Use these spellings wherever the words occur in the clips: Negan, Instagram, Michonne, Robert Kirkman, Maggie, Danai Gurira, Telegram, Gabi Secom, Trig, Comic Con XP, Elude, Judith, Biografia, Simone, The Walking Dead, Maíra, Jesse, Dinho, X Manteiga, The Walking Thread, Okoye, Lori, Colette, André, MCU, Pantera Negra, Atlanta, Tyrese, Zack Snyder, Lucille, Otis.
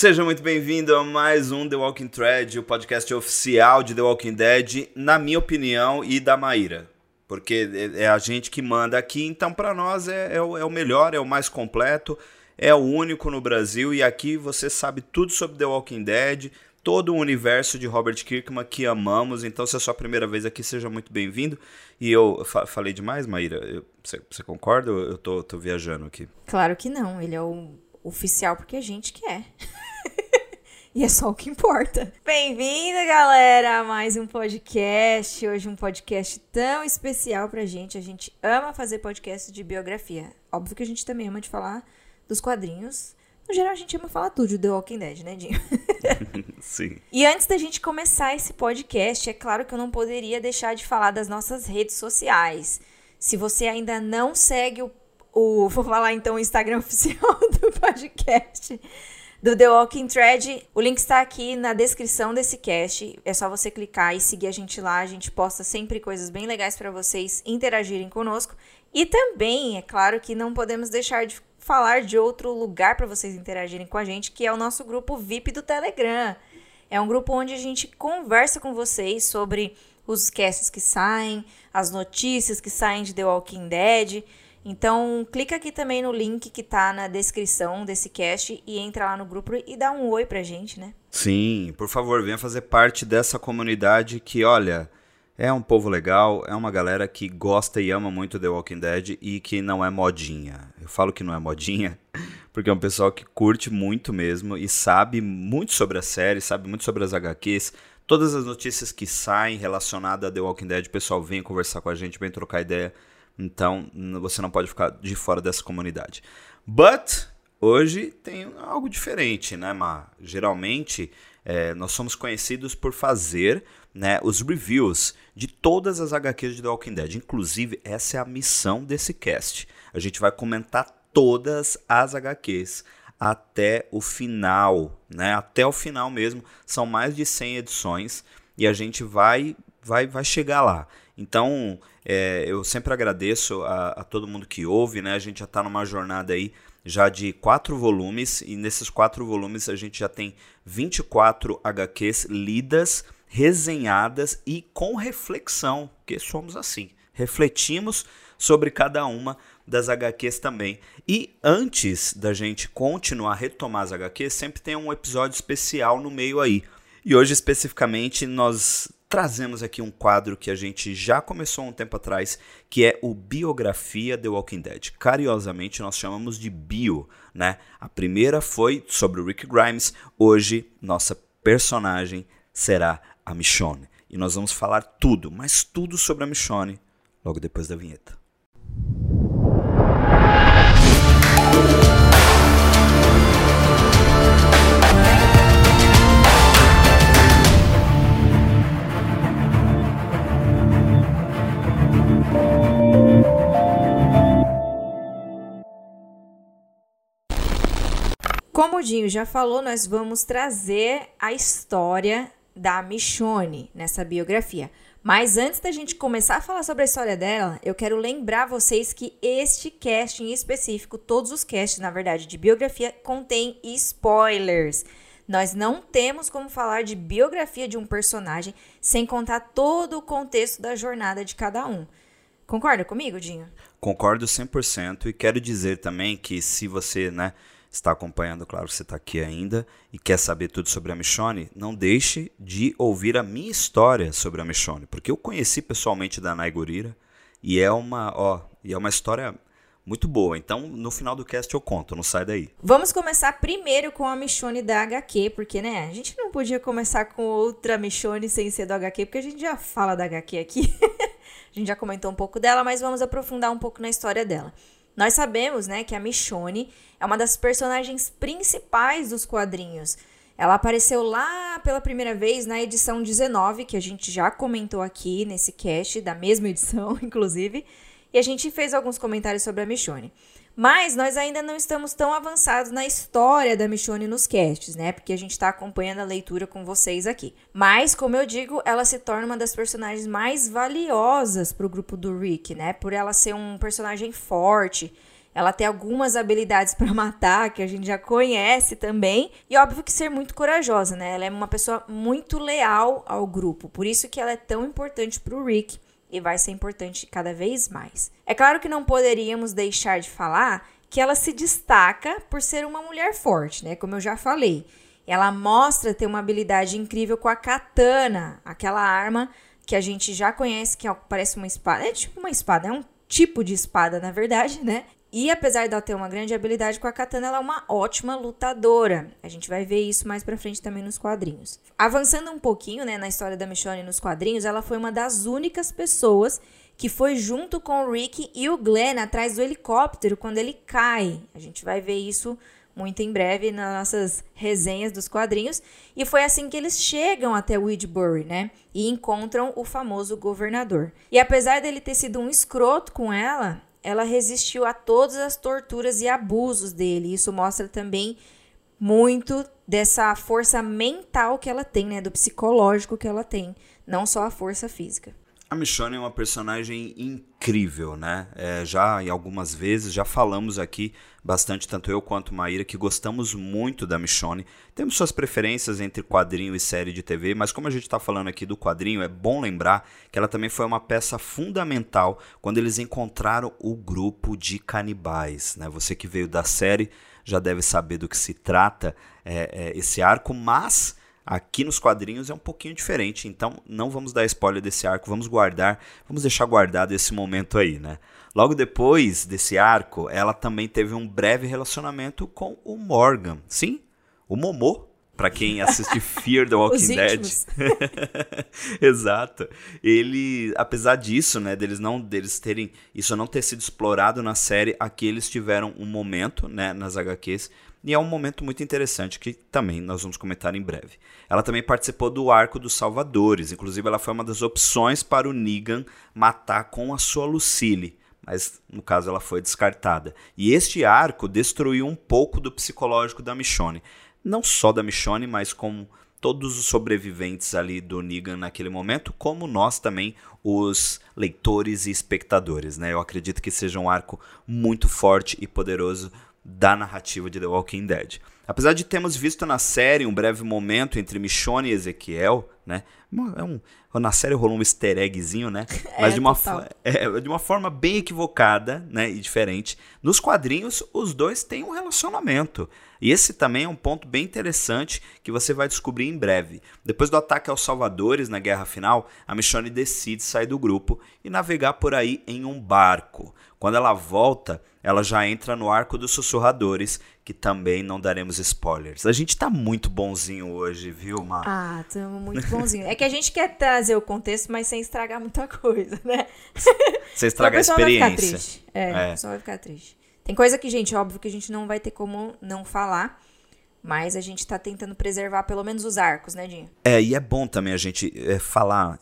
Seja muito bem-vindo a mais um The Walking Thread, o podcast oficial de The Walking Dead, na minha opinião e da Maíra. Porque é a gente que manda aqui, então para nós é o melhor, é o mais completo, é o único no Brasil. E aqui você sabe tudo sobre The Walking Dead, todo o universo de Robert Kirkman que amamos. Então se é a sua primeira vez aqui, seja muito bem-vindo. E eu falei demais, Maíra? Você concorda ou eu tô viajando aqui? Claro que não, ele é o... oficial porque a gente quer. E é só o que importa. Bem-vinda, galera, a mais um podcast. Hoje um podcast tão especial pra gente. A gente ama fazer podcast de biografia. Óbvio que a gente também ama de falar dos quadrinhos. No geral, a gente ama falar tudo de The Walking Dead, né, Dinho? Sim. E antes da gente começar esse podcast, é claro que eu não poderia deixar de falar das nossas redes sociais. Se você ainda não segue vou falar então o Instagram oficial do podcast do The Walking Thread. O link está aqui na descrição desse cast. É só você clicar e seguir a gente lá. A gente posta sempre coisas bem legais para vocês interagirem conosco. E também, é claro que não podemos deixar de falar de outro lugar para vocês interagirem com a gente, que é o nosso grupo VIP do Telegram. É um grupo onde a gente conversa com vocês sobre os casts que saem, as notícias que saem de The Walking Dead. Então, clica aqui também no link que tá na descrição desse cast e entra lá no grupo e dá um oi pra gente, né? Sim, por favor, venha fazer parte dessa comunidade que, olha, é um povo legal, é uma galera que gosta e ama muito The Walking Dead e que não é modinha. Eu falo que não é modinha porque é um pessoal que curte muito mesmo e sabe muito sobre a série, sabe muito sobre as HQs. Todas as notícias que saem relacionadas a The Walking Dead, o pessoal vem conversar com a gente, vem trocar ideia. Então, você não pode ficar de fora dessa comunidade. But, hoje tem algo diferente, né, Má? Geralmente, nós somos conhecidos por fazer, né, os reviews de todas as HQs de The Walking Dead. Inclusive, essa é a missão desse cast. A gente vai comentar todas as HQs até o final, né? Até o final mesmo. São mais de 100 edições e a gente vai chegar lá. Então, eu sempre agradeço a todo mundo que ouve, né? A gente já está numa jornada aí já de 4 volumes, e nesses 4 volumes a gente já tem 24 HQs lidas, resenhadas e com reflexão, porque somos assim, refletimos sobre cada uma das HQs também. E antes da gente continuar a retomar as HQs, sempre tem um episódio especial no meio aí. E hoje especificamente nós trazemos aqui um quadro que a gente já começou há um tempo atrás, que é o Biografia The Walking Dead. Carinhosamente, nós chamamos de Bio, né? A primeira foi sobre o Rick Grimes. Hoje, nossa personagem será a Michonne. E nós vamos falar tudo, mas tudo sobre a Michonne, logo depois da vinheta. Como o Dinho já falou, nós vamos trazer a história da Michonne nessa biografia. Mas antes da gente começar a falar sobre a história dela, eu quero lembrar vocês que este cast em específico, todos os casts, na verdade, de biografia, contém spoilers. Nós não temos como falar de biografia de um personagem sem contar todo o contexto da jornada de cada um. Concorda comigo, Dinho? Concordo 100% e quero dizer também que se você, né, está acompanhando, claro, você está aqui ainda e quer saber tudo sobre a Michonne, não deixe de ouvir a minha história sobre a Michonne, porque eu conheci pessoalmente Danai Gurira e é uma história muito boa. Então, no final do cast eu conto, não sai daí. Vamos começar primeiro com a Michonne da HQ, porque, né, a gente não podia começar com outra Michonne sem ser do HQ, porque a gente já fala da HQ aqui. A gente já comentou um pouco dela, mas vamos aprofundar um pouco na história dela. Nós sabemos, né, que a Michonne é uma das personagens principais dos quadrinhos. Ela apareceu lá pela primeira vez na edição 19, que a gente já comentou aqui nesse cast, da mesma edição, inclusive. E a gente fez alguns comentários sobre a Michonne. Mas nós ainda não estamos tão avançados na história da Michonne nos casts, né? Porque a gente está acompanhando a leitura com vocês aqui. Mas, como eu digo, ela se torna uma das personagens mais valiosas para o grupo do Rick, né? Por ela ser um personagem forte. Ela tem algumas habilidades para matar, que a gente já conhece também. E óbvio que ser muito corajosa, né? Ela é uma pessoa muito leal ao grupo. Por isso que ela é tão importante para o Rick e vai ser importante cada vez mais. É claro que não poderíamos deixar de falar que ela se destaca por ser uma mulher forte, né? Como eu já falei. Ela mostra ter uma habilidade incrível com a katana, aquela arma que a gente já conhece, que parece uma espada. É tipo uma espada, é um tipo de espada, na verdade, né? E apesar de ela ter uma grande habilidade com a katana, ela é uma ótima lutadora. A gente vai ver isso mais pra frente também nos quadrinhos. Avançando um pouquinho, né, na história da Michonne nos quadrinhos, ela foi uma das únicas pessoas que foi junto com o Rick e o Glenn atrás do helicóptero quando ele cai. A gente vai ver isso muito em breve nas nossas resenhas dos quadrinhos. E foi assim que eles chegam até Woodbury, né? E encontram o famoso governador. E apesar dele ter sido um escroto com ela, ela resistiu a todas as torturas e abusos dele. Isso mostra também muito dessa força mental que ela tem, né? Do psicológico que ela tem. Não só a força física. A Michonne é uma personagem incrível, né? Já em algumas vezes, já falamos aqui bastante, tanto eu quanto Maíra, que gostamos muito da Michonne. Temos suas preferências entre quadrinho e série de TV, mas como a gente está falando aqui do quadrinho, é bom lembrar que ela também foi uma peça fundamental quando eles encontraram o grupo de canibais, né? Você que veio da série já deve saber do que se trata esse arco, mas aqui nos quadrinhos é um pouquinho diferente, então não vamos dar spoiler desse arco, vamos deixar guardado esse momento aí, né? Logo depois desse arco, ela também teve um breve relacionamento com o Morgan, sim, o Momô. Pra quem assiste Fear The Walking Dead. Exato. Ele, apesar disso, né, deles não ter sido explorado na série, aqui eles tiveram um momento, né, nas HQs, e é um momento muito interessante que também nós vamos comentar em breve. Ela também participou do Arco dos Salvadores, inclusive ela foi uma das opções para o Negan matar com a sua Lucille. Mas, no caso, ela foi descartada. E este arco destruiu um pouco do psicológico da Michonne. Não só da Michonne, mas como todos os sobreviventes ali do Negan naquele momento, como nós também, os leitores e espectadores, né? Eu acredito que seja um arco muito forte e poderoso da narrativa de The Walking Dead. Apesar de termos visto na série um breve momento entre Michonne e Ezequiel, né? Na série rolou um easter eggzinho, né? Mas de uma forma bem equivocada, né? E diferente. Nos quadrinhos, os dois têm um relacionamento. E esse também é um ponto bem interessante que você vai descobrir em breve. Depois do ataque aos Salvadores na Guerra Final, a Michonne decide sair do grupo e navegar por aí em um barco. Quando ela volta, ela já entra no Arco dos Sussurradores, que também não daremos spoilers. A gente tá muito bonzinho hoje, viu, Mar? Ah, tamo muito bonzinho. É que a gente quer trazer o contexto, mas sem estragar muita coisa, né? Sem estragar a experiência. O pessoal vai ficar triste. Tem coisa que, gente, óbvio que a gente não vai ter como não falar, mas a gente tá tentando preservar pelo menos os arcos, né, Dinho? E é bom também a gente falar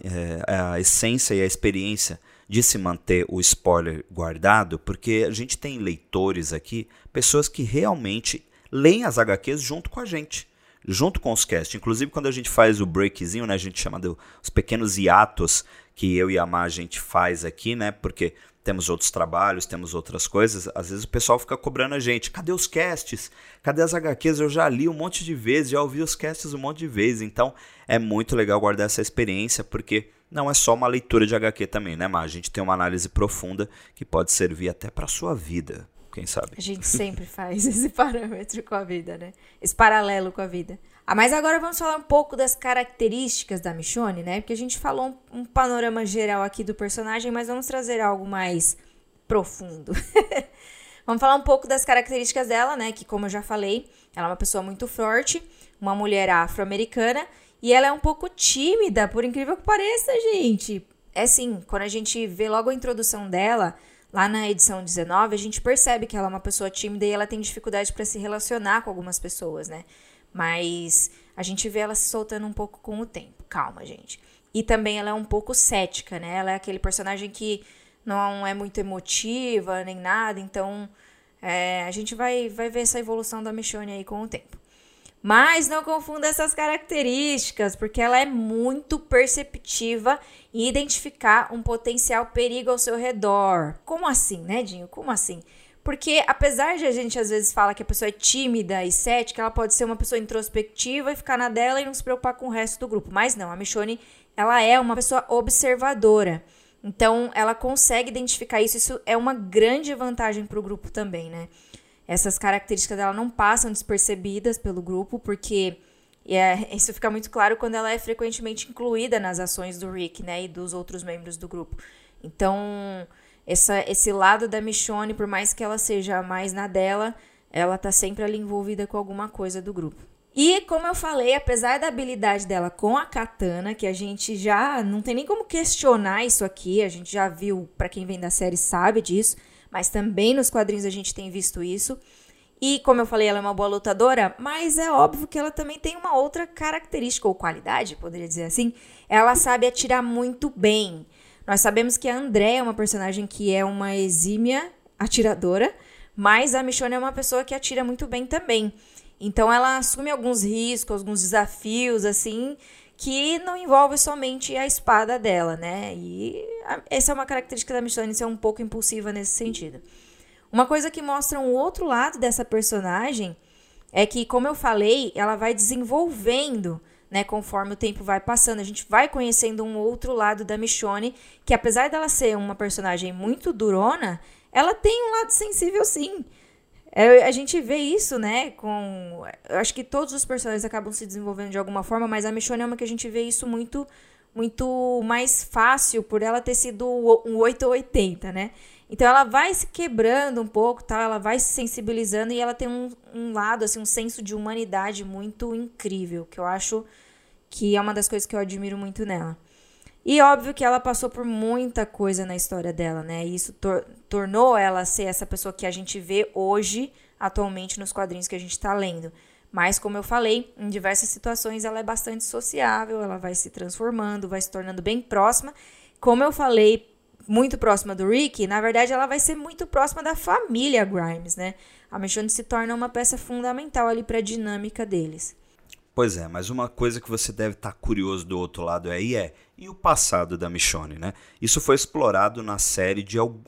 a essência e a experiência de se manter o spoiler guardado, porque a gente tem leitores aqui, pessoas que realmente leem as HQs junto com a gente, junto com os cast. Inclusive, quando a gente faz o breakzinho, né, a gente chama os pequenos hiatos que eu e a Má a gente faz aqui, né, porque temos outros trabalhos, temos outras coisas. Às vezes o pessoal fica cobrando a gente. Cadê os casts? Cadê as HQs? Eu já li um monte de vezes, já ouvi os casts um monte de vezes. Então, é muito legal guardar essa experiência, porque não é só uma leitura de HQ também, né, Má? A gente tem uma análise profunda que pode servir até para sua vida, quem sabe. A gente sempre faz esse parâmetro com a vida, né? Esse paralelo com a vida. Mas agora vamos falar um pouco das características da Michonne, né? Porque a gente falou um panorama geral aqui do personagem, mas vamos trazer algo mais profundo. Vamos falar um pouco das características dela, né? Que, como eu já falei, ela é uma pessoa muito forte, uma mulher afro-americana, e ela é um pouco tímida, por incrível que pareça, gente. É assim, quando a gente vê logo a introdução dela, lá na edição 19, a gente percebe que ela é uma pessoa tímida e ela tem dificuldade para se relacionar com algumas pessoas, né? Mas a gente vê ela se soltando um pouco com o tempo. Calma, gente. E também ela é um pouco cética, né? Ela é aquele personagem que não é muito emotiva nem nada. Então, a gente vai ver essa evolução da Michonne aí com o tempo. Mas não confunda essas características, porque ela é muito perceptiva em identificar um potencial perigo ao seu redor. Como assim, né, Dinho? Como assim? Porque apesar de a gente às vezes falar que a pessoa é tímida e cética, ela pode ser uma pessoa introspectiva e ficar na dela e não se preocupar com o resto do grupo. Mas não, a Michonne, ela é uma pessoa observadora. Então, ela consegue identificar isso. Isso é uma grande vantagem pro grupo também, né? Essas características dela não passam despercebidas pelo grupo, porque isso fica muito claro quando ela é frequentemente incluída nas ações do Rick, né? E dos outros membros do grupo. Então, esse lado da Michonne, por mais que ela seja mais na dela, ela tá sempre ali envolvida com alguma coisa do grupo. E, como eu falei, apesar da habilidade dela com a katana, que a gente já não tem nem como questionar isso aqui, a gente já viu, pra quem vem da série sabe disso, mas também nos quadrinhos a gente tem visto isso. E, como eu falei, ela é uma boa lutadora, mas é óbvio que ela também tem uma outra característica, ou qualidade, poderia dizer assim. Ela sabe atirar muito bem. Nós sabemos que a Andrea é uma personagem que é uma exímia atiradora, mas a Michonne é uma pessoa que atira muito bem também. Então, ela assume alguns riscos, alguns desafios, assim, que não envolve somente a espada dela, né? E essa é uma característica da Michonne, ser um pouco impulsiva nesse sentido. Uma coisa que mostra um outro lado dessa personagem é que, como eu falei, ela vai desenvolvendo, né, conforme o tempo vai passando, a gente vai conhecendo um outro lado da Michonne, que apesar dela ser uma personagem muito durona, ela tem um lado sensível sim. A gente vê isso, né, com... Eu acho que todos os personagens acabam se desenvolvendo de alguma forma, mas a Michonne é uma que a gente vê isso muito, muito mais fácil, por ela ter sido um 8 ou 80, né? Então ela vai se quebrando um pouco, tá? Ela vai se sensibilizando e ela tem um lado, assim, um senso de humanidade muito incrível, que eu acho que é uma das coisas que eu admiro muito nela. E óbvio que ela passou por muita coisa na história dela, né? E isso tornou ela ser essa pessoa que a gente vê hoje, atualmente, nos quadrinhos que a gente tá lendo. Mas, como eu falei, em diversas situações ela é bastante sociável, ela vai se transformando, vai se tornando bem próxima. Como eu falei, muito próxima do Rick, na verdade ela vai ser muito próxima da família Grimes, né? A Michonne se torna uma peça fundamental ali para a dinâmica deles. Pois é, mas uma coisa que você deve estar curioso do outro lado aí e o passado da Michonne, né? Isso foi explorado na série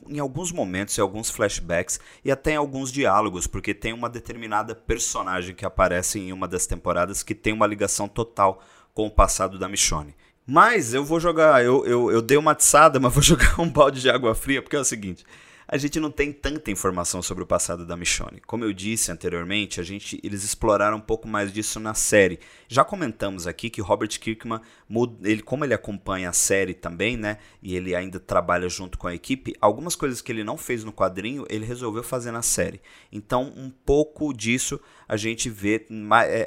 em alguns momentos, em alguns flashbacks e até em alguns diálogos, porque tem uma determinada personagem que aparece em uma das temporadas que tem uma ligação total com o passado da Michonne. Mas eu vou jogar, eu dei uma atiçada, mas vou jogar um balde de água fria, porque é o seguinte, a gente não tem tanta informação sobre o passado da Michonne. Como eu disse anteriormente, eles exploraram um pouco mais disso na série. Já comentamos aqui que Robert Kirkman, como ele acompanha a série também, né, e ele ainda trabalha junto com a equipe, algumas coisas que ele não fez no quadrinho, ele resolveu fazer na série. Então, um pouco disso a gente vê,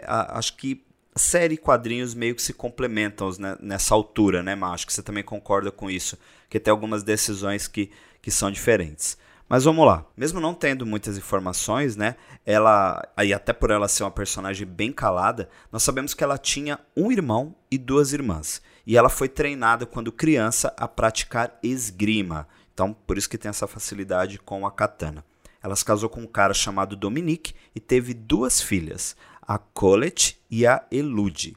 acho que série e quadrinhos meio que se complementam nessa altura, né, Má? Acho que você também concorda com isso, que tem algumas decisões que são diferentes. Mas vamos lá. Mesmo não tendo muitas informações, né, e até por ela ser uma personagem bem calada, nós sabemos que ela tinha um irmão e duas irmãs. E ela foi treinada, quando criança, a praticar esgrima. Então, por isso que tem essa facilidade com a katana. Ela se casou com um cara chamado Dominique e teve duas filhas, a Colette e a Elude.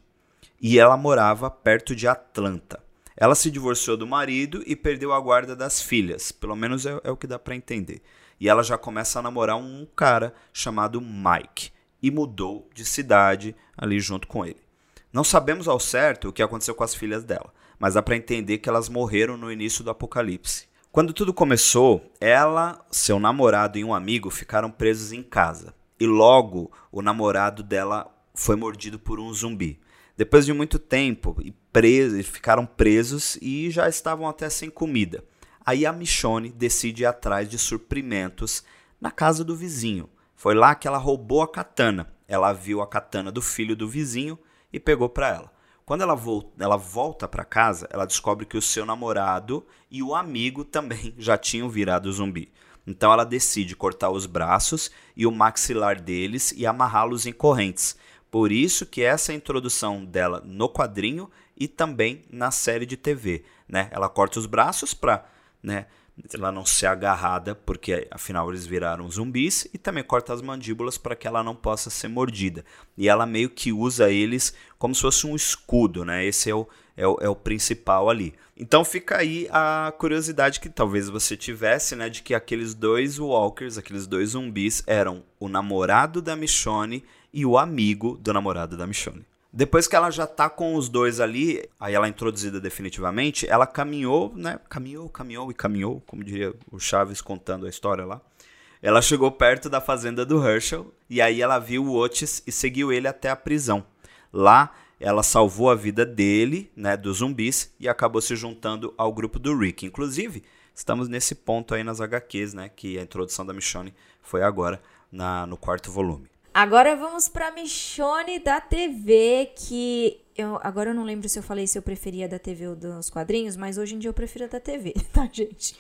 E ela morava perto de Atlanta. Ela se divorciou do marido e perdeu a guarda das filhas. Pelo menos é o que dá para entender. E ela já começa a namorar um cara chamado Mike. E mudou de cidade ali junto com ele. Não sabemos ao certo o que aconteceu com as filhas dela, mas dá para entender que elas morreram no início do apocalipse. Quando tudo começou, ela, seu namorado e um amigo ficaram presos em casa. E logo o namorado dela foi mordido por um zumbi. Depois de muito tempo, ficaram presos e já estavam até sem comida. Aí a Michonne decide ir atrás de suprimentos na casa do vizinho. Foi lá que ela roubou a katana. Ela viu a katana do filho do vizinho e pegou para ela. Quando ela volta para casa, ela descobre que o seu namorado e o amigo também já tinham virado zumbi. Então ela decide cortar os braços e o maxilar deles e amarrá-los em correntes. Por isso que essa é a introdução dela no quadrinho e também na série de TV, né? Ela corta os braços para, né, ela não ser agarrada, porque afinal eles viraram zumbis, e também corta as mandíbulas para que ela não possa ser mordida. E ela meio que usa eles como se fosse um escudo, né? Esse é o é o principal ali. Então fica aí a curiosidade que talvez você tivesse, né, de que aqueles dois walkers, aqueles dois zumbis, eram o namorado da Michonne e o amigo do namorado da Michonne. Depois que ela já tá com os dois ali, aí ela é introduzida definitivamente, ela caminhou, né, caminhou, como diria o Chaves contando a história lá. Ela chegou perto da fazenda do Herschel e aí ela viu o Otis e seguiu ele até a prisão. Lá, ela salvou a vida dele, né, dos zumbis, e acabou se juntando ao grupo do Rick. Inclusive, estamos nesse ponto aí nas HQs, né, que a introdução da Michonne foi agora no quarto volume. Agora vamos para Michonne da TV, que agora eu não lembro se eu falei se eu preferia da TV ou dos quadrinhos, mas hoje em dia eu prefiro da TV, tá, gente?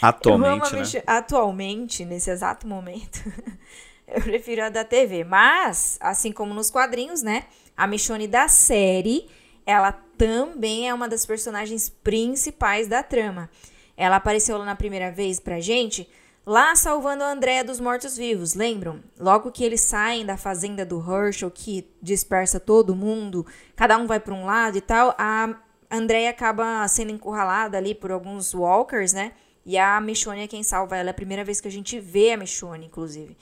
Atualmente, né? Atualmente, nesse exato momento, eu prefiro a da TV. Mas, assim como nos quadrinhos, né? A Michonne da série, ela também é uma das personagens principais da trama. Ela apareceu lá na primeira vez pra gente, lá salvando a Andrea dos mortos-vivos, lembram? Logo que eles saem da fazenda do Herschel, que dispersa todo mundo, cada um vai para um lado e tal, a Andrea acaba sendo encurralada ali por alguns walkers, né? E a Michonne é quem salva ela, é a primeira vez que a gente vê a Michonne, inclusive.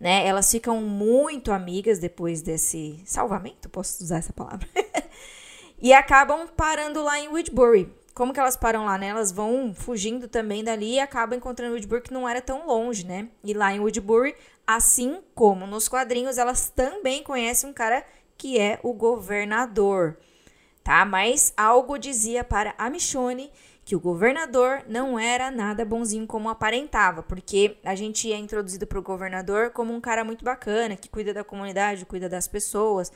Né? Elas ficam muito amigas depois desse salvamento, posso usar essa palavra? E acabam parando lá em Woodbury. Como que elas param lá, né? Elas vão fugindo também dali e acabam encontrando Woodbury, que não era tão longe, né? E lá em Woodbury, assim como nos quadrinhos, elas também conhecem um cara que é o governador, tá? Mas algo dizia para a Michonne que o governador não era nada bonzinho como aparentava, porque a gente é introduzido para o governador como um cara muito bacana, que cuida da comunidade, cuida das pessoas,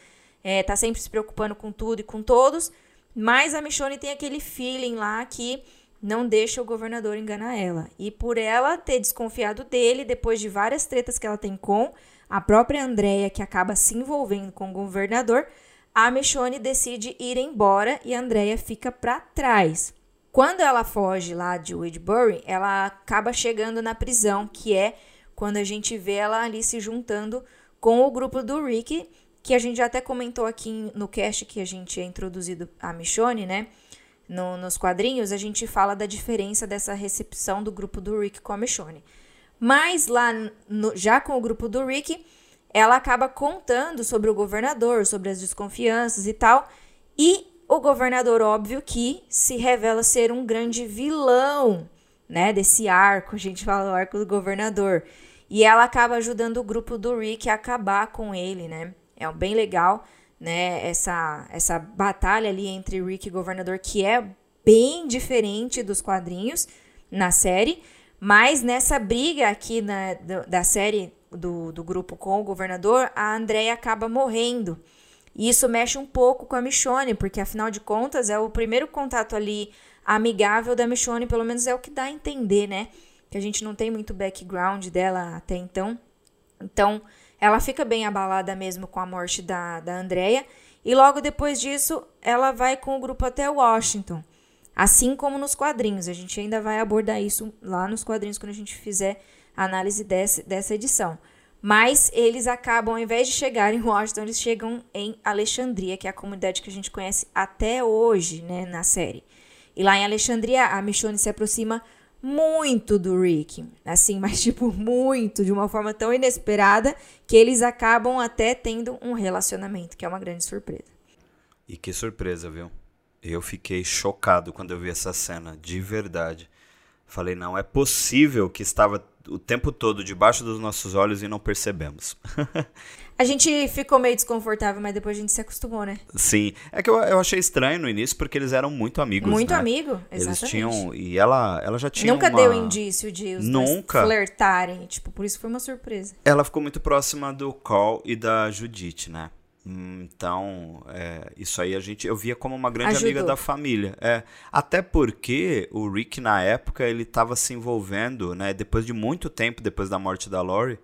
tá sempre se preocupando com tudo e com todos. Mas a Michonne tem aquele feeling lá que não deixa o governador enganar ela. E por ela ter desconfiado dele, depois de várias tretas que ela tem com a própria Andrea, que acaba se envolvendo com o governador, a Michonne decide ir embora e a Andrea fica pra trás. Quando ela foge lá de Woodbury, ela acaba chegando na prisão, que é quando a gente vê ela ali se juntando com o grupo do Rick, que a gente já até comentou aqui no cast que a gente é introduzido a Michonne, né? Nos quadrinhos, a gente fala da diferença dessa recepção do grupo do Rick com a Michonne. Mas lá, já com o grupo do Rick, ela acaba contando sobre o governador, sobre as desconfianças e tal. E o governador, óbvio, que se revela ser um grande vilão, né? Desse arco, a gente fala o arco do governador. E ela acaba ajudando o grupo do Rick a acabar com ele, né? É bem legal, né, essa batalha ali entre Rick e governador, que é bem diferente dos quadrinhos na série, mas nessa briga aqui da série do grupo com o governador, a Andrea acaba morrendo. E isso mexe um pouco com a Michonne, porque afinal de contas é o primeiro contato ali amigável da Michonne, pelo menos é o que dá a entender, né, que a gente não tem muito background dela até então. Então, ela fica bem abalada mesmo com a morte da Andrea. E logo depois disso, ela vai com o grupo até Washington. Assim como nos quadrinhos. A gente ainda vai abordar isso lá nos quadrinhos quando a gente fizer a análise dessa edição. Mas eles acabam, ao invés de chegar em Washington, eles chegam em Alexandria, que é a comunidade que a gente conhece até hoje, né, na série. E lá em Alexandria, a Michonne se aproxima muito do Rick, assim, mas tipo, muito, de uma forma tão inesperada, que eles acabam até tendo um relacionamento, que é uma grande surpresa. E que surpresa, viu? Eu fiquei chocado quando eu vi essa cena, de verdade. Falei, não, é possível que estava o tempo todo debaixo dos nossos olhos e não percebemos. A gente ficou meio desconfortável, mas depois a gente se acostumou, né? Sim. É que eu achei estranho no início, porque eles eram muito amigos, muito, né? Amigo, exatamente. Eles tinham... E ela já tinha Nunca deu indício de os dois flertarem. Tipo, por isso foi uma surpresa. Ela ficou muito próxima do Carl e da Judith, né? Então, isso aí eu via como uma grande amiga da família. Até porque o Rick, na época, ele estava se envolvendo, né? Depois de muito tempo, depois da morte da Lori,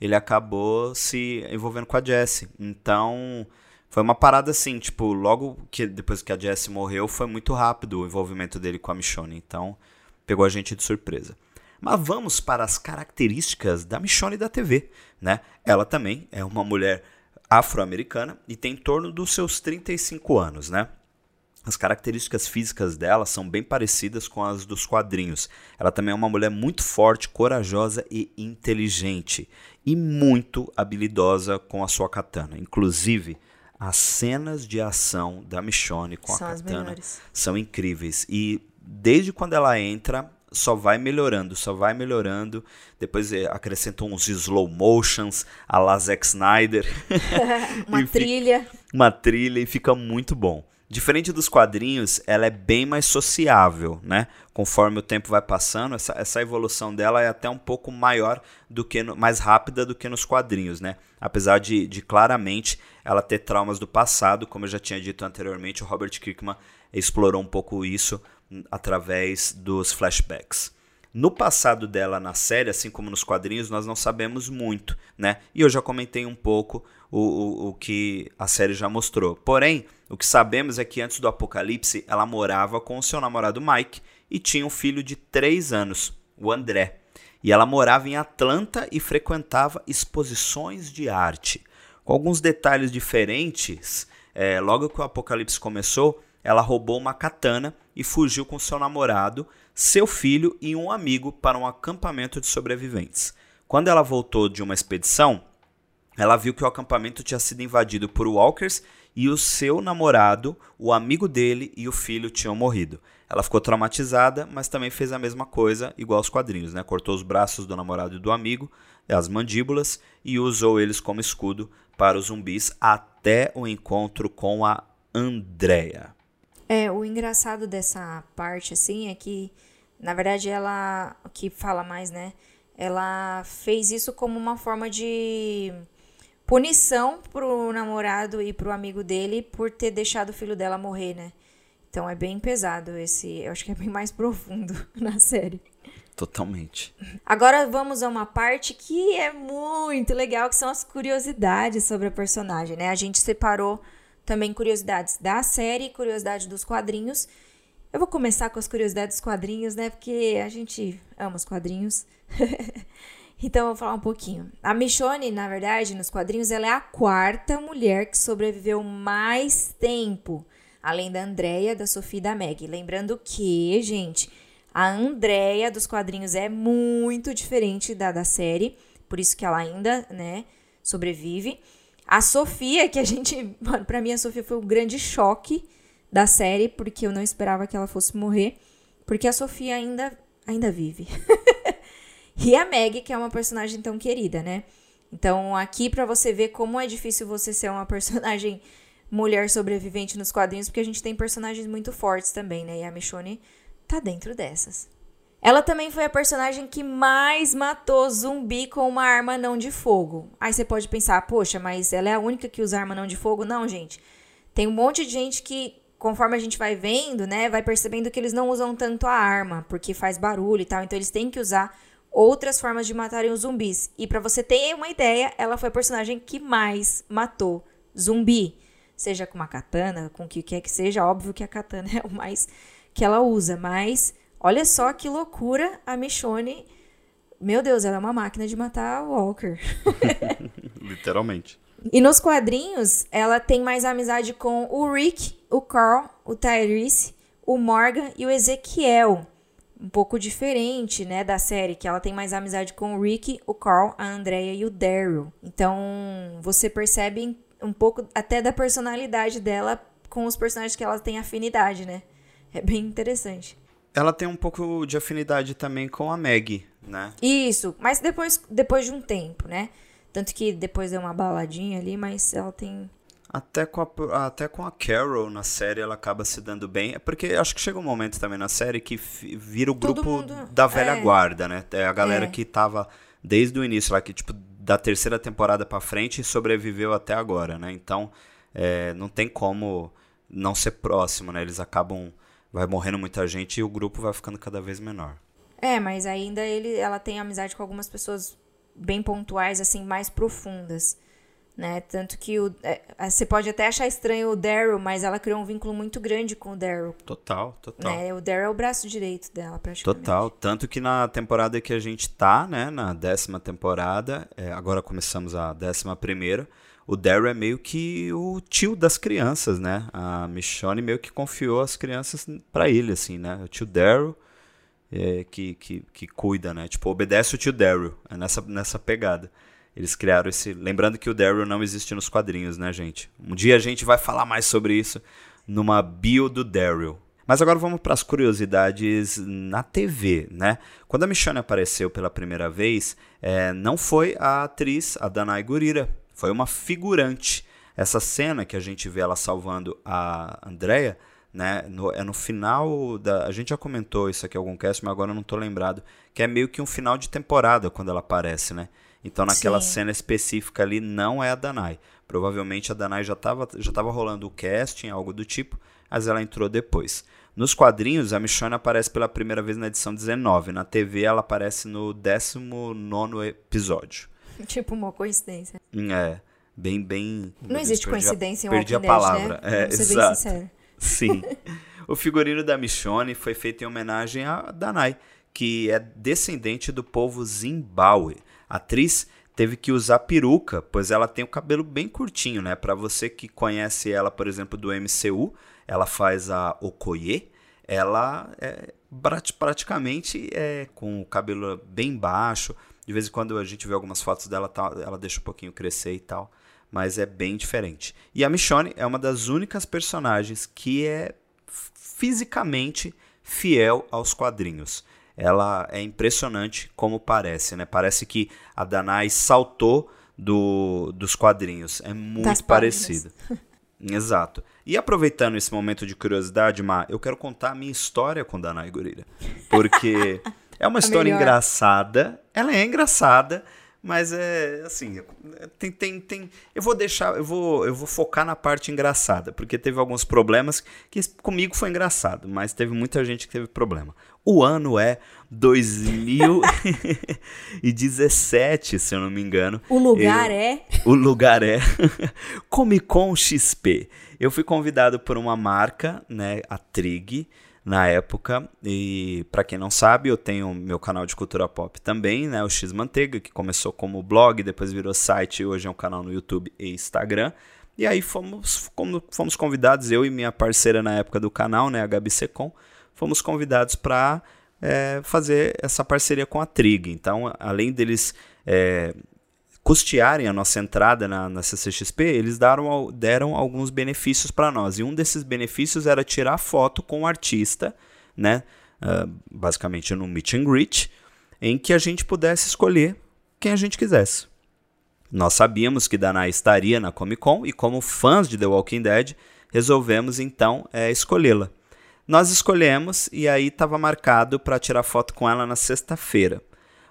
ele acabou se envolvendo com a Jesse. Então, foi uma parada assim, tipo, logo depois que a Jesse morreu, foi muito rápido o envolvimento dele com a Michonne. Então, pegou a gente de surpresa. Mas vamos para as características da Michonne da TV, né? Ela também é uma mulher afro-americana e tem em torno dos seus 35 anos, né? As características físicas dela são bem parecidas com as dos quadrinhos. Ela também é uma mulher muito forte, corajosa e inteligente. E muito habilidosa com a sua katana. Inclusive, as cenas de ação da Michonne com a katana são incríveis. E desde quando ela entra, só vai melhorando, só vai melhorando. Depois acrescentam uns slow motions, a la Zack Snyder. Uma trilha e fica muito bom. Diferente dos quadrinhos, ela é bem mais sociável, né? Conforme o tempo vai passando, essa evolução dela é até um pouco maior, mais rápida do que nos quadrinhos, né? Apesar de claramente ela ter traumas do passado, como eu já tinha dito anteriormente, o Robert Kirkman explorou um pouco isso através dos flashbacks. No passado dela na série, assim como nos quadrinhos, nós não sabemos muito, né? E eu já comentei um pouco o que a série já mostrou. Porém, o que sabemos é que antes do apocalipse, ela morava com o seu namorado Mike e tinha um filho de 3 anos, o André. E ela morava em Atlanta e frequentava exposições de arte. Com alguns detalhes diferentes, logo que o apocalipse começou, ela roubou uma katana e fugiu com seu namorado, seu filho e um amigo para um acampamento de sobreviventes. Quando ela voltou de uma expedição, ela viu que o acampamento tinha sido invadido por walkers e o seu namorado, o amigo dele e o filho tinham morrido. Ela ficou traumatizada, mas também fez a mesma coisa, igual aos quadrinhos, né? Cortou os braços do namorado e do amigo, as mandíbulas, e usou eles como escudo para os zumbis até o encontro com a Andrea. O engraçado dessa parte, assim, é que, na verdade, ela, que fala mais, né? Ela fez isso como uma forma de punição pro namorado e pro amigo dele por ter deixado o filho dela morrer, né? Então é bem pesado eu acho que é bem mais profundo na série. Totalmente. Agora vamos a uma parte que é muito legal, que são as curiosidades sobre a personagem, né? A gente separou também curiosidades da série, curiosidade dos quadrinhos. Eu vou começar com as curiosidades dos quadrinhos, né? Porque a gente ama os quadrinhos. Então, eu vou falar um pouquinho. A Michonne, na verdade, nos quadrinhos, ela é a 4ª mulher que sobreviveu mais tempo. Além da Andrea, da Sofia e da Maggie. Lembrando que, gente, a Andrea dos quadrinhos é muito diferente da série. Por isso que ela ainda, né, sobrevive. A Sofia, que a gente... Mano, pra mim, a Sofia foi um grande choque da série. Porque eu não esperava que ela fosse morrer. Porque a Sofia ainda vive. E a Maggie, que é uma personagem tão querida, né? Então, aqui pra você ver como é difícil você ser uma personagem mulher sobrevivente nos quadrinhos, porque a gente tem personagens muito fortes também, né? E a Michonne tá dentro dessas. Ela também foi a personagem que mais matou zumbi com uma arma não de fogo. Aí você pode pensar, poxa, mas ela é a única que usa arma não de fogo? Não, gente. Tem um monte de gente que, conforme a gente vai vendo, né? Vai percebendo que eles não usam tanto a arma, porque faz barulho e tal. Então, eles têm que usar outras formas de matarem os zumbis. E pra você ter uma ideia, ela foi a personagem que mais matou zumbi. Seja com uma katana, com o que quer que seja. Óbvio que a katana é o mais que ela usa. Mas olha só que loucura a Michonne. Meu Deus, ela é uma máquina de matar walker. Literalmente. E nos quadrinhos, ela tem mais amizade com o Rick, o Carl, o Tyrese, o Morgan e o Ezequiel. Um pouco diferente, né, da série, que ela tem mais amizade com o Rick, o Carl, a Andrea e o Daryl. Então, você percebe um pouco até da personalidade dela com os personagens que ela tem afinidade, né? É bem interessante. Ela tem um pouco de afinidade também com a Maggie, né? Isso, mas depois de um tempo, né? Tanto que depois deu uma baladinha ali, mas ela tem... Até com a Carol na série ela acaba se dando bem. É porque acho que chega um momento também na série que vira o todo grupo mundo, da velha guarda, né? É a galera que tava desde o início lá, que tipo da terceira temporada pra frente sobreviveu até agora, né? Então não tem como não ser próximo, né? Eles acabam... Vai morrendo muita gente e o grupo vai ficando cada vez menor. Mas ainda ela tem amizade com algumas pessoas bem pontuais, assim, mais profundas. Né? Tanto que você pode até achar estranho o Daryl, mas ela criou um vínculo muito grande com o Daryl. Total. Né? O Daryl é o braço direito dela, praticamente. Total. Tanto que na temporada que a gente tá, né? Na 10ª temporada, agora começamos a 11ª, o Daryl é meio que o tio das crianças, né? A Michonne meio que confiou as crianças pra ele, assim, né? O tio Daryl que cuida, né? Tipo, obedece o tio Daryl, é nessa pegada. Eles criaram esse... Lembrando que o Daryl não existe nos quadrinhos, né, gente? Um dia a gente vai falar mais sobre isso numa bio do Daryl. Mas agora vamos para as curiosidades na TV, né? Quando a Michonne apareceu pela primeira vez, não foi a atriz, a Danai Gurira. Foi uma figurante. Essa cena que a gente vê ela salvando a Andrea, né? No final da... A gente já comentou isso aqui em algum cast, mas agora eu não tô lembrado. Que é meio que um final de temporada quando ela aparece, né? Então naquela cena específica ali não é a Danai. Provavelmente a Danai já tava rolando o casting, algo do tipo, mas ela entrou depois. Nos quadrinhos, a Michonne aparece pela primeira vez na edição 19. Na TV, ela aparece no 19º episódio. Tipo uma coincidência. É, bem... Não existe coincidência em Walking Dead, né? Perdi a palavra. Né? É, exato. Ser bem sincero. Sim. O figurino da Michonne foi feito em homenagem a Danai, que é descendente do povo Zimbábue. A atriz teve que usar peruca, pois ela tem o cabelo bem curtinho, né? Pra você que conhece ela, por exemplo, do MCU, ela faz a Okoye, ela é praticamente com o cabelo bem baixo. De vez em quando a gente vê algumas fotos dela, ela deixa um pouquinho crescer e tal, mas é bem diferente. E a Michonne é uma das únicas personagens que é fisicamente fiel aos quadrinhos. Ela é impressionante como parece, né? Parece que a Danai saltou dos quadrinhos. É muito parecido. Exato. E aproveitando esse momento de curiosidade, Má, eu quero contar a minha história com Danai Gurira. Porque é uma história engraçada. Ela é engraçada, mas é assim... Tem eu vou focar na parte engraçada, porque teve alguns problemas que comigo foi engraçado, mas teve muita gente que teve problema. O ano é 2017, se eu não me engano. O lugar é Comic Con XP. Eu fui convidado por uma marca, né, a Trig, na época, e pra quem não sabe, eu tenho meu canal de cultura pop também, né, o X Manteiga, que começou como blog, depois virou site, e hoje é um canal no YouTube e Instagram. E aí fomos convidados, eu e minha parceira na época do canal, né, a Gabi Secom, fomos convidados para fazer essa parceria com a Trig. Então, além deles custearem a nossa entrada na CCXP, eles deram alguns benefícios para nós. E um desses benefícios era tirar foto com o artista, né? Basicamente no meet and greet, em que a gente pudesse escolher quem a gente quisesse. Nós sabíamos que Danai estaria na Comic Con e, como fãs de The Walking Dead, resolvemos então escolhê-la. Nós escolhemos e aí estava marcado para tirar foto com ela na sexta-feira.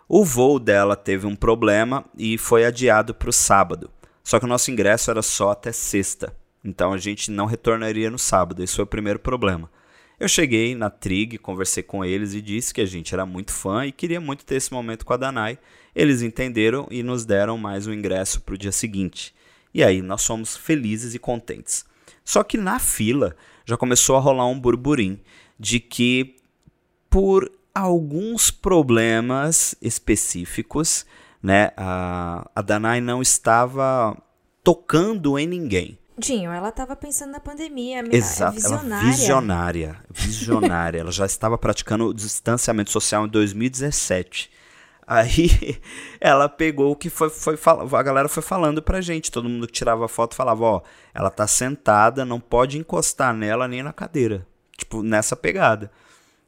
O voo dela teve um problema e foi adiado para o sábado. Só que o nosso ingresso era só até sexta. Então a gente não retornaria no sábado. Esse foi o primeiro problema. Eu cheguei na Trig, conversei com eles e disse que a gente era muito fã e queria muito ter esse momento com a Danai. Eles entenderam e nos deram mais um ingresso para o dia seguinte. E aí nós fomos felizes e contentes. Só que na fila já começou a rolar um burburinho de que, por alguns problemas específicos, né, a Danai não estava tocando em ninguém. Dinho, ela estava pensando na pandemia. Exato, ela visionária. Ela já estava praticando o distanciamento social em 2017. Aí ela pegou o que a galera foi falando pra gente. Todo mundo que tirava foto falava, ó, ela tá sentada, não pode encostar nela nem na cadeira. Tipo, nessa pegada.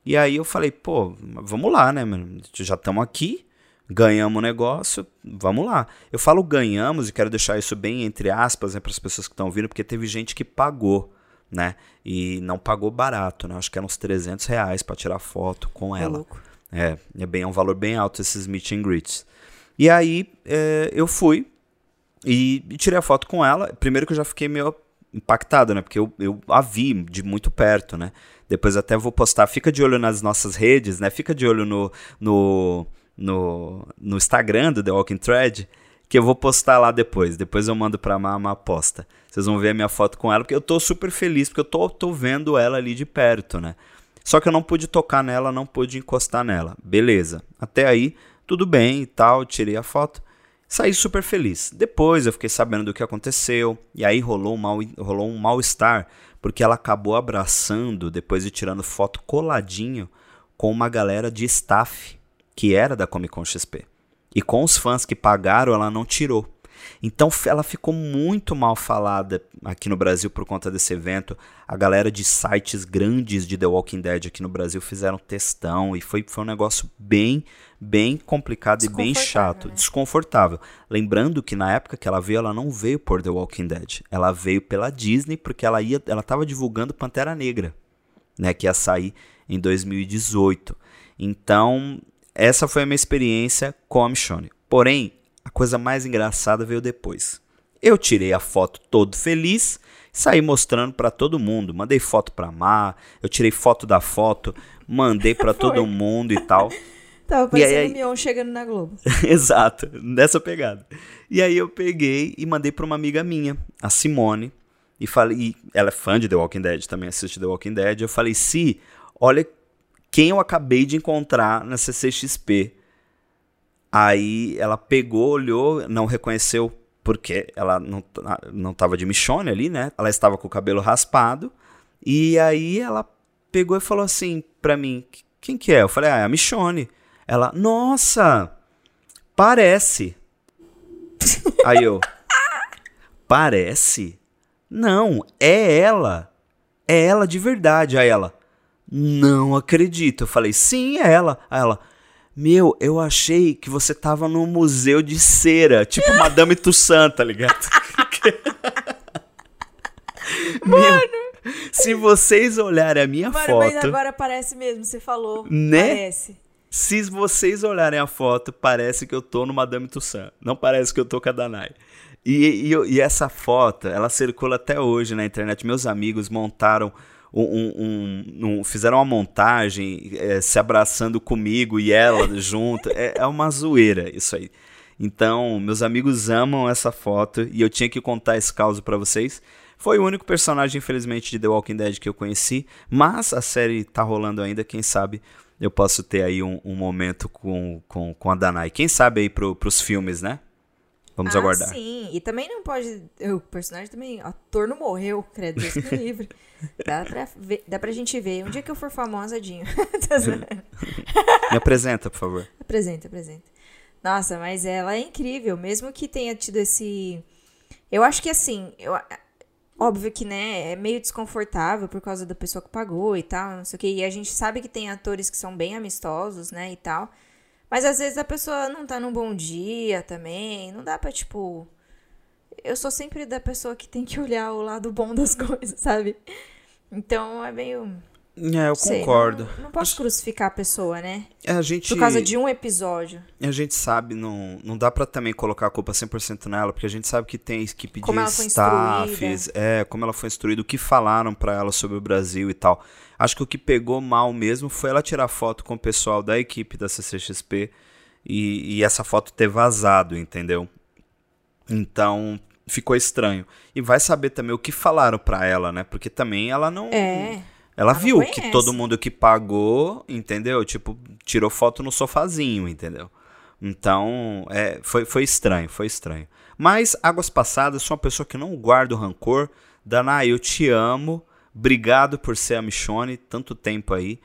E aí eu falei, pô, vamos lá, né, mano? Já estamos aqui, ganhamos o negócio, vamos lá. Eu falo ganhamos e quero deixar isso bem entre aspas, né, para as pessoas que estão ouvindo, porque teve gente que pagou, né? E não pagou barato, né? Acho que eram uns R$300 pra tirar foto com ela. Louco. É um valor bem alto esses meet and greets. E aí eu fui e tirei a foto com ela. Primeiro que eu já fiquei meio impactado, né? Porque eu a vi de muito perto, né? Depois até vou postar. Fica de olho nas nossas redes, né? Fica de olho no Instagram do The Walking Thread, que eu vou postar lá depois. Depois eu mando pra Má posta. Vocês vão ver a minha foto com ela, porque eu tô super feliz, porque eu tô vendo ela ali de perto, né? Só que eu não pude tocar nela, não pude encostar nela. Beleza. Até aí, tudo bem e tal, tirei a foto. Saí super feliz. Depois eu fiquei sabendo do que aconteceu, e aí rolou um mal-estar, porque ela acabou abraçando, depois de tirando foto coladinho, com uma galera de staff, que era da Comic Con XP. E com os fãs que pagaram, ela não tirou. Então ela ficou muito mal falada aqui no Brasil por conta desse evento. A galera de sites grandes de The Walking Dead aqui no Brasil fizeram textão e foi um negócio bem complicado e bem chato, né? Desconfortável. Lembrando que na época que ela veio, ela não veio por The Walking Dead. Ela veio pela Disney porque ela estava divulgando Pantera Negra, né, que ia sair em 2018. Então essa foi a minha experiência com a Michonne. Porém, a coisa mais engraçada veio depois. Eu tirei a foto todo feliz, saí mostrando pra todo mundo. Mandei foto pra Mar, eu tirei foto da foto, mandei pra todo mundo e tal. Tava parecendo o Mion chegando na Globo. Exato, nessa pegada. E aí eu peguei e mandei pra uma amiga minha, a Simone, e falei, e ela é fã de The Walking Dead, também assiste The Walking Dead. Eu falei, Si, olha quem eu acabei de encontrar na CCXP. Aí ela pegou, olhou, não reconheceu, porque ela não estava de Michonne ali, né? Ela estava com o cabelo raspado. E aí ela pegou e falou assim pra mim, quem que é? Eu falei, é a Michonne. Ela, nossa, parece. Aí eu, parece? Não, é ela de verdade. Aí ela, não acredito. Eu falei, sim, é ela. Aí ela, meu, eu achei que você tava no museu de cera, tipo Madame Tussauds, tá ligado? Mano! Meu, se vocês olharem a minha foto... Mas agora parece mesmo, você falou, né? Parece. Se vocês olharem a foto, parece que eu tô no Madame Tussauds, não parece que eu tô com a Danai. E essa foto, ela circula até hoje na internet, meus amigos montaram... fizeram uma montagem se abraçando comigo e ela junto, é uma zoeira isso aí. Então meus amigos amam essa foto e eu tinha que contar esse caso pra vocês. Foi o único personagem, infelizmente, de The Walking Dead que eu conheci, mas a série tá rolando ainda, quem sabe eu posso ter aí um momento com a Danai, quem sabe aí pros filmes, né? Vamos aguardar. Sim, e também não pode... O personagem também... O ator não morreu, credo, Deus me livre. Dá pra gente ver. Um dia que eu for famosa, Dinho. Me apresenta, por favor. Apresenta. Nossa, mas ela é incrível. Mesmo que tenha tido esse... Eu acho que assim... Óbvio que, né, é meio desconfortável por causa da pessoa que pagou e tal, não sei o quê. E a gente sabe que tem atores que são bem amistosos, né, e tal... Mas às vezes a pessoa não tá num bom dia também, não dá pra, tipo... Eu sou sempre da pessoa que tem que olhar o lado bom das coisas, sabe? Então é meio... eu concordo. Não posso crucificar a pessoa, né? Por causa de um episódio. A gente sabe, não dá pra também colocar a culpa 100% nela, porque a gente sabe que tem equipe de staffs, como ela foi instruída, o que falaram pra ela sobre o Brasil e tal. Acho que o que pegou mal mesmo foi ela tirar foto com o pessoal da equipe da CCXP e essa foto ter vazado, entendeu? Então... ficou estranho. E vai saber também o que falaram pra ela, né? Porque também ela não... Ela viu que todo mundo que pagou, entendeu? Tipo, tirou foto no sofazinho, entendeu? Então, foi estranho. Mas, águas passadas, sou uma pessoa que não guardo rancor. Danai, eu te amo. Obrigado por ser a Michonne, tanto tempo aí.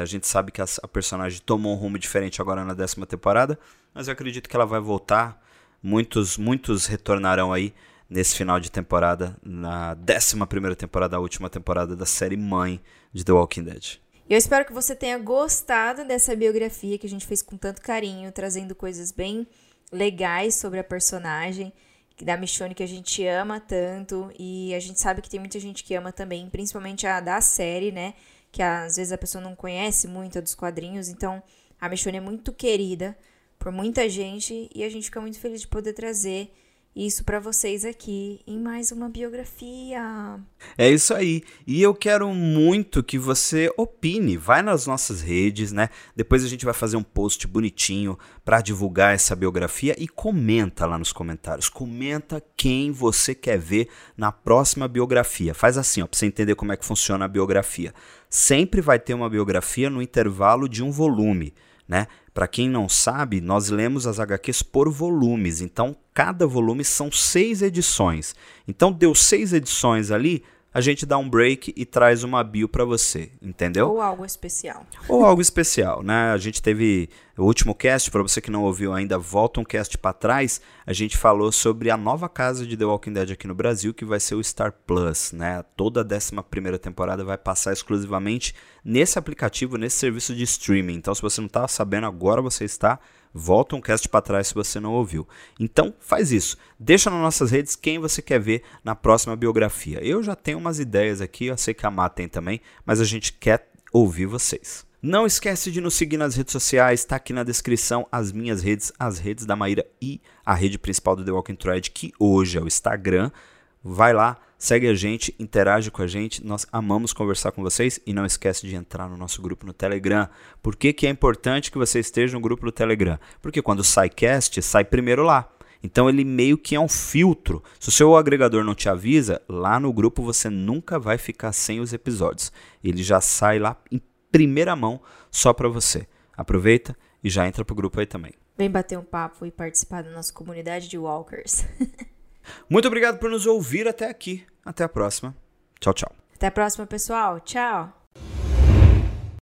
A gente sabe que a personagem tomou um rumo diferente agora na 10ª temporada. Mas eu acredito que ela vai voltar. Muitos retornarão aí. Nesse final de temporada, na 11ª temporada, a última temporada da série mãe de The Walking Dead. Eu espero que você tenha gostado dessa biografia que a gente fez com tanto carinho, trazendo coisas bem legais sobre a personagem da Michonne, que a gente ama tanto, e a gente sabe que tem muita gente que ama também, principalmente a da série, né? Que às vezes a pessoa não conhece muito a dos quadrinhos, então a Michonne é muito querida por muita gente, e a gente fica muito feliz de poder trazer isso para vocês aqui em mais uma biografia. É isso aí. E eu quero muito que você opine. Vai nas nossas redes, né? Depois a gente vai fazer um post bonitinho para divulgar essa biografia e comenta lá nos comentários. Comenta quem você quer ver na próxima biografia. Faz assim, ó, para você entender como é que funciona a biografia. Sempre vai ter uma biografia no intervalo de um volume. né? Para quem não sabe, nós lemos as HQs por volumes, então cada volume são 6 edições. Então deu 6 edições ali, a gente dá um break e traz uma bio para você, entendeu? Ou algo especial. Ou algo especial, né? A gente teve o último cast, para você que não ouviu ainda, volta um cast para trás, a gente falou sobre a nova casa de The Walking Dead aqui no Brasil, que vai ser o Star Plus, né? Toda a 11ª temporada vai passar exclusivamente nesse aplicativo, nesse serviço de streaming. Então, se você não tá sabendo, agora você está... Volta um cast para trás se você não ouviu. Então, faz isso. Deixa nas nossas redes quem você quer ver na próxima biografia. Eu já tenho umas ideias aqui, eu sei que a Má tem também, mas a gente quer ouvir vocês. Não esquece de nos seguir nas redes sociais, tá aqui na descrição as minhas redes, as redes da Maíra e a rede principal do The Walking Thread, que hoje é o Instagram. Vai lá, segue a gente, interage com a gente, nós amamos conversar com vocês e não esquece de entrar no nosso grupo no Telegram. Por que que é importante que você esteja no grupo do Telegram? Porque quando sai cast, sai primeiro lá. Então ele meio que é um filtro. Se o seu agregador não te avisa, lá no grupo você nunca vai ficar sem os episódios. Ele já sai lá em primeira mão só para você. Aproveita e já entra pro grupo aí também. Vem bater um papo e participar da nossa comunidade de walkers. Muito obrigado por nos ouvir até aqui. Até a próxima. Tchau, tchau. Até a próxima, pessoal. Tchau.